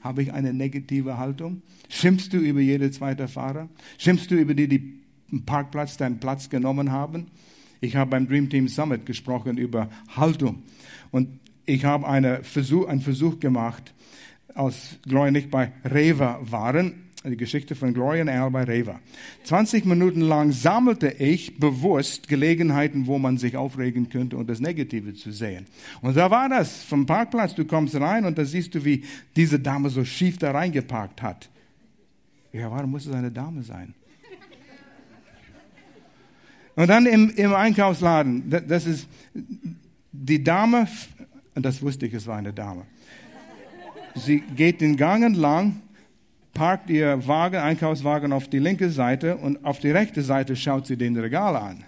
Habe ich eine negative Haltung? Schimpfst du über jede zweite Fahrer? Schimpfst du über die, die im Parkplatz deinen Platz genommen haben? Ich habe beim Dream Team Summit gesprochen über Haltung und ich habe eine Versuch, einen Versuch gemacht, als Gloria nicht bei Rewe waren, die Geschichte von Gloria und Al bei Rewe. zwanzig Minuten lang sammelte ich bewusst Gelegenheiten, wo man sich aufregen könnte und das Negative zu sehen. Und da war das, vom Parkplatz, du kommst rein und da siehst du, wie diese Dame so schief da reingeparkt hat. Ja, warum muss es eine Dame sein? Und dann im, im Einkaufsladen, das ist die Dame, das wusste ich, es war eine Dame. Sie geht den Gang entlang, parkt ihr Wagen, Einkaufswagen auf die linke Seite und auf die rechte Seite schaut sie den Regal an.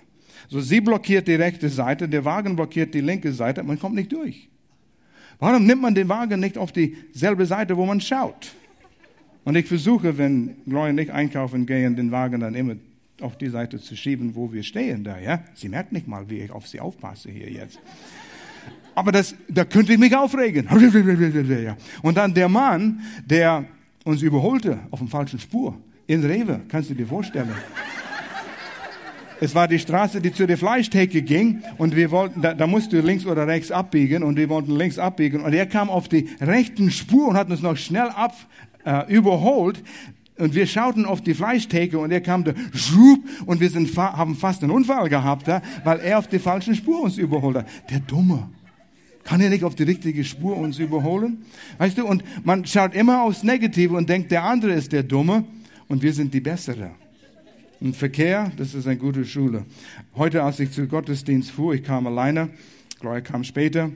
So, sie blockiert die rechte Seite, der Wagen blockiert die linke Seite, man kommt nicht durch. Warum nimmt man den Wagen nicht auf dieselbe Seite, wo man schaut? Und ich versuche, wenn Gloria und ich einkaufen gehen, den Wagen dann immer auf die Seite zu schieben, wo wir stehen da, ja? Sie merkt nicht mal, wie ich auf sie aufpasse hier jetzt. Aber das, da könnte ich mich aufregen. Und dann der Mann, der uns überholte auf dem falschen Spur, in Rewe, kannst du dir vorstellen. Es war die Straße, die zu der Fleischtheke ging und wir wollten, da, da musst du links oder rechts abbiegen und wir wollten links abbiegen und er kam auf die rechten Spur und hat uns noch schnell ab, äh, überholt und wir schauten auf die Fleischtheke und er kam da und wir sind, haben fast einen Unfall gehabt, ja, weil er auf die falschen Spur uns überholt hat. Der Dumme. Kann er nicht auf die richtige Spur uns überholen? Weißt du, und man schaut immer aufs Negative und denkt, der andere ist der Dumme und wir sind die Bessere. Und Verkehr, das ist eine gute Schule. Heute, als ich zu Gottesdienst fuhr, ich kam alleine, Gloria kam später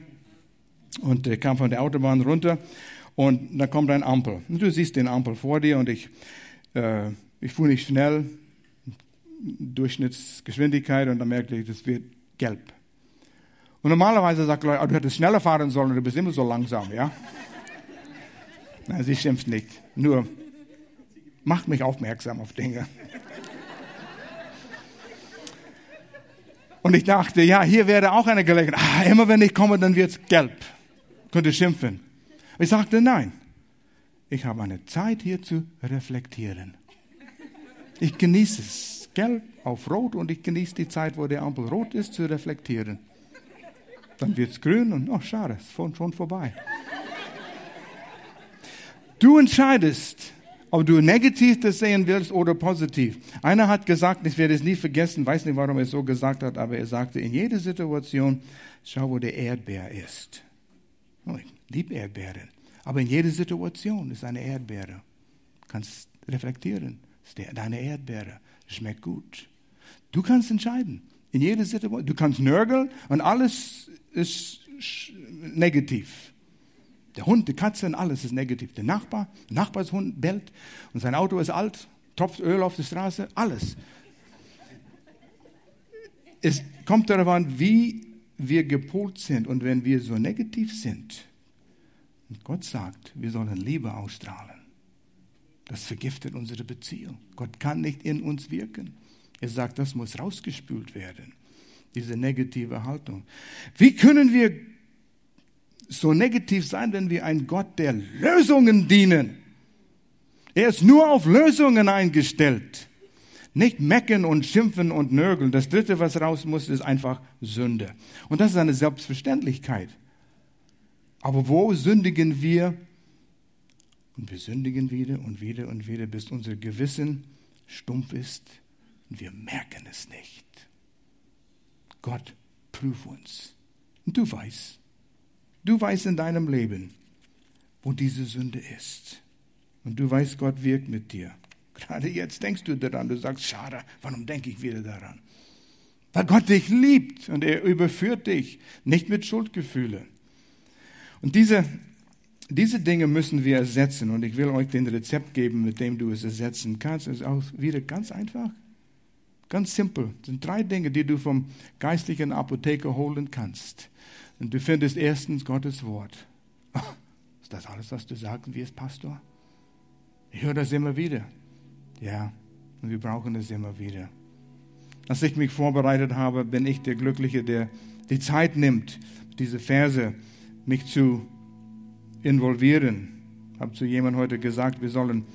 und ich kam von der Autobahn runter und da kommt ein Ampel. Und du siehst den Ampel vor dir und ich, äh, ich fuhr nicht schnell, Durchschnittsgeschwindigkeit und dann merkte ich, das wird gelb. Und normalerweise sagt Gloria, du hättest schneller fahren sollen, du bist immer so langsam, ja? Nein, sie schimpft nicht, nur macht mich aufmerksam auf Dinge. Und ich dachte, ja, hier wäre auch eine Gelegenheit. Ah, immer wenn ich komme, dann wird's gelb. Könnte schimpfen. Ich sagte, nein. Ich habe eine Zeit hier zu reflektieren. Ich genieße es. Gelb auf Rot und ich genieße die Zeit, wo der Ampel rot ist, zu reflektieren. Dann wird's grün und, oh, schade, ist schon vorbei. Du entscheidest, ob du negativ das sehen willst oder positiv. Einer hat gesagt, ich werde es nie vergessen, weiß nicht, warum er es so gesagt hat, aber er sagte, in jeder Situation, schau, wo der Erdbeer ist. Oh, ich liebe Erdbeeren. Aber in jeder Situation ist eine Erdbeere. Du kannst reflektieren. Das ist deine Erdbeere. Das schmeckt gut. Du kannst entscheiden. In jeder Situation. Du kannst nörgeln und alles ist negativ. Der Hund, die Katze und alles ist negativ. Der Nachbar, der Nachbarshund bellt und sein Auto ist alt, tropft Öl auf die Straße, alles. Es kommt darauf an, wie wir gepolt sind und wenn wir so negativ sind. Und Gott sagt, wir sollen Liebe ausstrahlen. Das vergiftet unsere Beziehung. Gott kann nicht in uns wirken. Er sagt, das muss rausgespült werden, diese negative Haltung. Wie können wir so negativ sein, wenn wir einen Gott der Lösungen dienen? Er ist nur auf Lösungen eingestellt. Nicht meckern und schimpfen und nörgeln. Das Dritte, was raus muss, ist einfach Sünde. Und das ist eine Selbstverständlichkeit. Aber wo sündigen wir? Und wir sündigen wieder und wieder und wieder, bis unser Gewissen stumpf ist und wir merken es nicht. Gott, prüf uns. Und du weißt, Du weißt in deinem Leben, wo diese Sünde ist. Und du weißt, Gott wirkt mit dir. Gerade jetzt denkst du daran. Du sagst, schade, warum denke ich wieder daran? Weil Gott dich liebt und er überführt dich. Nicht mit Schuldgefühlen. Und diese, diese Dinge müssen wir ersetzen. Und ich will euch den Rezept geben, mit dem du es ersetzen kannst. Es ist auch wieder ganz einfach. Ganz simpel. Es sind drei Dinge, die du vom geistlichen Apotheker holen kannst. Und du findest erstens Gottes Wort. Ist das alles, was du sagen wirst, Pastor? Ich höre das immer wieder. Ja, und wir brauchen das immer wieder. Als ich mich vorbereitet habe, bin ich der Glückliche, der die Zeit nimmt, diese Verse mich zu involvieren. Ich habe zu jemandem heute gesagt, wir sollen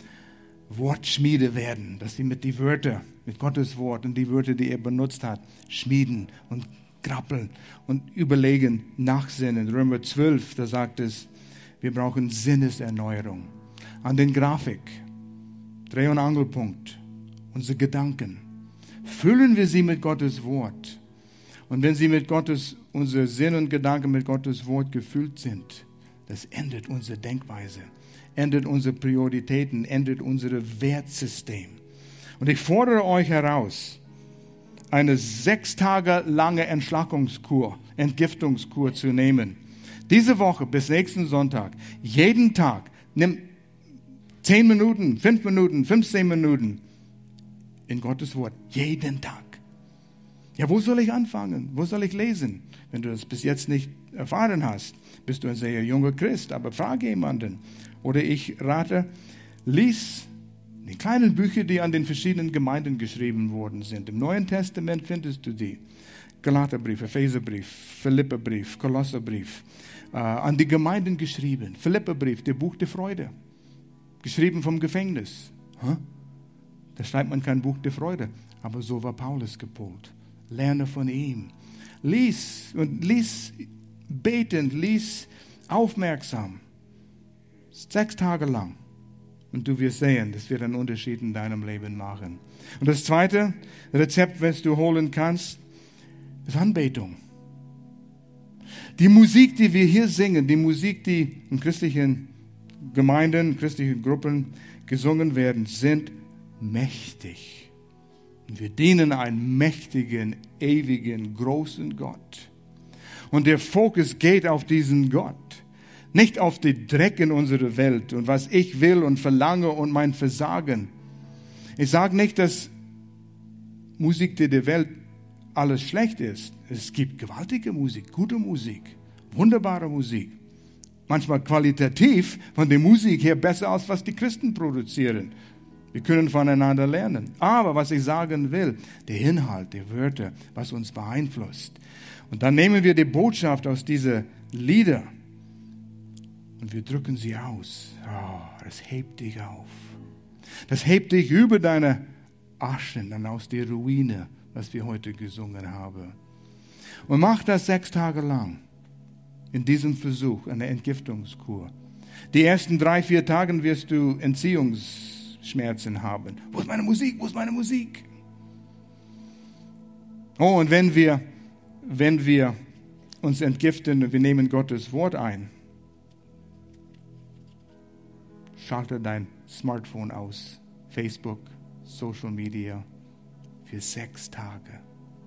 Wortschmiede werden, dass sie mit die Wörter, mit Gottes Wort und die Wörter, die er benutzt hat, schmieden und krabbeln und überlegen, nachsinnen. Römer zwölf, da sagt es, wir brauchen Sinneserneuerung. An den Grafik, Dreh- und Angelpunkt, unsere Gedanken. Füllen wir sie mit Gottes Wort. Und wenn sie mit Gottes, unsere Sinn und Gedanken mit Gottes Wort gefüllt sind, das ändert unsere Denkweise, ändert unsere Prioritäten, ändert unser Wertsystem. Und ich fordere euch heraus, eine sechs Tage lange Entschlackungskur, Entgiftungskur zu nehmen. Diese Woche bis nächsten Sonntag, jeden Tag, nimm zehn Minuten, fünf Minuten, fünfzehn Minuten in Gottes Wort. Jeden Tag. Ja, wo soll ich anfangen? Wo soll ich lesen? Wenn du das bis jetzt nicht erfahren hast, bist du ein sehr junger Christ, aber frage jemanden. Oder ich rate, lies die kleinen Bücher, die an den verschiedenen Gemeinden geschrieben worden sind. Im Neuen Testament findest du die. Galaterbrief, Epheserbrief, Philipperbrief, Kolosserbrief. Äh, an die Gemeinden geschrieben. Philipperbrief, der Buch der Freude. Geschrieben vom Gefängnis. Huh? Da schreibt man kein Buch der Freude. Aber so war Paulus gepolt. Lerne von ihm. Lies und lies betend, lies aufmerksam. Sechs Tage lang. Und du wirst sehen, das wird einen Unterschied in deinem Leben machen. Und das zweite Rezept, was du holen kannst, ist Anbetung. Die Musik, die wir hier singen, die Musik, die in christlichen Gemeinden, christlichen Gruppen gesungen werden, sind mächtig. Und wir dienen einen mächtigen, ewigen, großen Gott. Und der Fokus geht auf diesen Gott. Nicht auf den Dreck in unserer Welt und was ich will und verlange und mein Versagen. Ich sage nicht, dass Musik der Welt alles schlecht ist. Es gibt gewaltige Musik, gute Musik, wunderbare Musik. Manchmal qualitativ von der Musik her besser als was die Christen produzieren. Wir können voneinander lernen. Aber was ich sagen will, der Inhalt, die Wörter, was uns beeinflusst. Und dann nehmen wir die Botschaft aus diesen Liedern. Und wir drücken sie aus. Oh, das hebt dich auf. Das hebt dich über deine Aschen und aus der Ruine, was wir heute gesungen haben. Und mach das sechs Tage lang. In diesem Versuch, eine Entgiftungskur. Die ersten drei, vier Tagen wirst du Entziehungsschmerzen haben. Wo ist meine Musik? Wo ist meine Musik? Oh, und wenn wir, wenn wir uns entgiften und wir nehmen Gottes Wort ein, schalte dein Smartphone aus, Facebook, Social Media, für sechs Tage.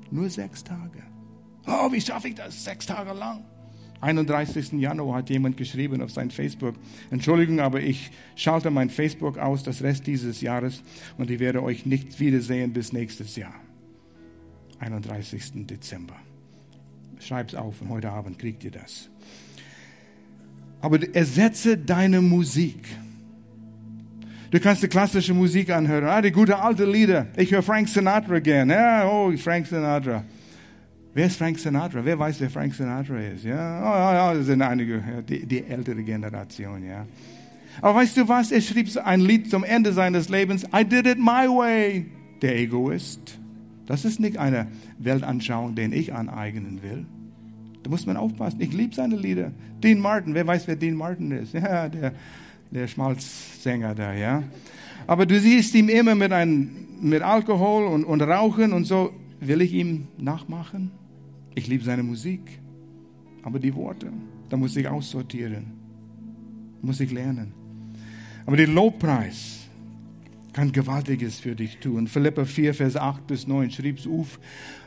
Nur sechs Tage. Oh, wie schaffe ich das? Sechs Tage lang. einunddreißigsten Januar hat jemand geschrieben auf sein Facebook, Entschuldigung, aber ich schalte mein Facebook aus, das Rest dieses Jahres, und ich werde euch nicht wiedersehen bis nächstes Jahr. einunddreißigsten Dezember. Schreib's auf und heute Abend kriegt ihr das. Aber ersetze deine Musik. Du kannst die klassische Musik anhören. Ah, die guten alten Lieder. Ich höre Frank Sinatra gern. Ja, oh, Frank Sinatra. Wer ist Frank Sinatra? Wer weiß, wer Frank Sinatra ist? Ja, oh, ja, das sind einige, die, die ältere Generation, ja. Aber weißt du was? Er schrieb ein Lied zum Ende seines Lebens. I did it my way. Der Egoist. Das ist nicht eine Weltanschauung, den ich aneignen will. Da muss man aufpassen. Ich liebe seine Lieder. Dean Martin. Wer weiß, wer Dean Martin ist? Ja, der... Der Schmalzsänger da, ja. Aber du siehst ihn immer mit, einem, mit Alkohol und, und Rauchen und so. Will ich ihm nachmachen? Ich liebe seine Musik. Aber die Worte, da muss ich aussortieren. Muss ich lernen. Aber der Lobpreis kann Gewaltiges für dich tun. Philipper vier, Vers acht bis neun schrieb es auf.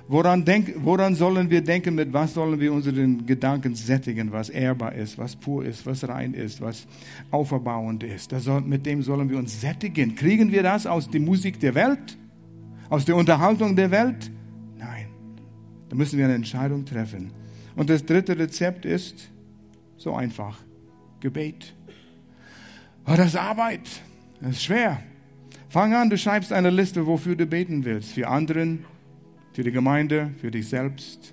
Woran, denk, woran sollen wir denken, mit was sollen wir unseren Gedanken sättigen, was ehrbar ist, was pur ist, was rein ist, was auferbauend ist. Das soll, mit dem sollen wir uns sättigen. Kriegen wir das aus der Musik der Welt? Aus der Unterhaltung der Welt? Nein. Da müssen wir eine Entscheidung treffen. Und das dritte Rezept ist so einfach. Gebet. Oh, das ist Arbeit. Das ist schwer. Fang an, du schreibst eine Liste, wofür du beten willst. Für anderen, für die Gemeinde, für dich selbst.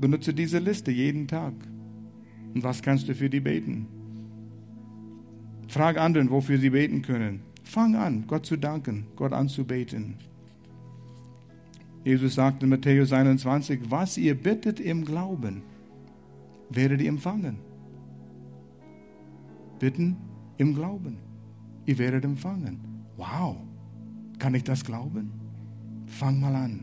Benutze diese Liste jeden Tag. Und was kannst du für die beten? Frag anderen, wofür sie beten können. Fang an, Gott zu danken, Gott anzubeten. Jesus sagte in Matthäus einundzwanzig, was ihr bittet im Glauben, werdet ihr empfangen. Bitten im Glauben. Ihr werdet empfangen. Wow, kann ich das glauben? Fang mal an.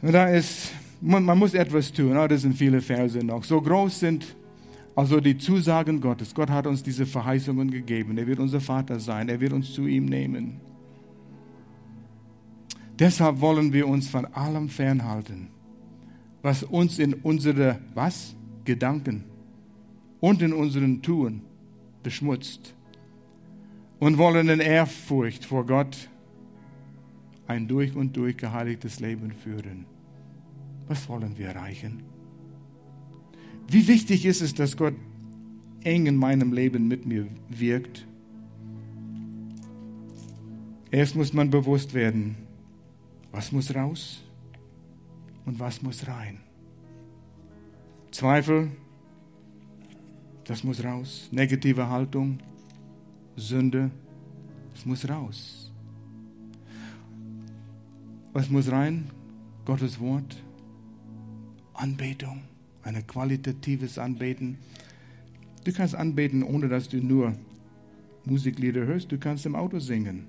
Und da ist, man, man muss etwas tun. Oh, das sind viele Verse noch. So groß sind also die Zusagen Gottes. Gott hat uns diese Verheißungen gegeben. Er wird unser Vater sein. Er wird uns zu ihm nehmen. Deshalb wollen wir uns von allem fernhalten, was uns in unsere, was? Gedanken und in unseren Tun beschmutzt und wollen in Ehrfurcht vor Gott ein durch und durch geheiligtes Leben führen. Was wollen wir erreichen? Wie wichtig ist es, dass Gott eng in meinem Leben mit mir wirkt? Erst muss man bewusst werden, was muss raus und was muss rein. Zweifel, das muss raus. Negative Haltung, Sünde, das muss raus. Was muss rein? Gottes Wort, Anbetung, ein qualitatives Anbeten. Du kannst anbeten, ohne dass du nur Musiklieder hörst. Du kannst im Auto singen.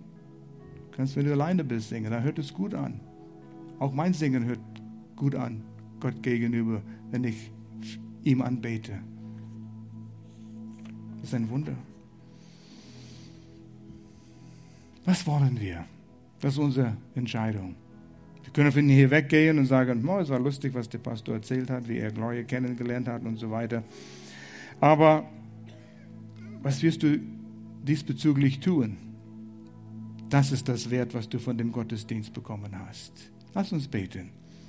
Du kannst, wenn du alleine bist, singen. Dann hört es gut an. Auch mein Singen hört gut an, Gott gegenüber, wenn ich ihm anbete. Das ist ein Wunder. Was wollen wir? Das ist unsere Entscheidung. Wir können von hier weggehen und sagen, oh, es war lustig, was der Pastor erzählt hat, wie er Gläubige kennengelernt hat und so weiter. Aber was wirst du diesbezüglich tun? Das ist das Wert, was du von dem Gottesdienst bekommen hast. Lass uns beten.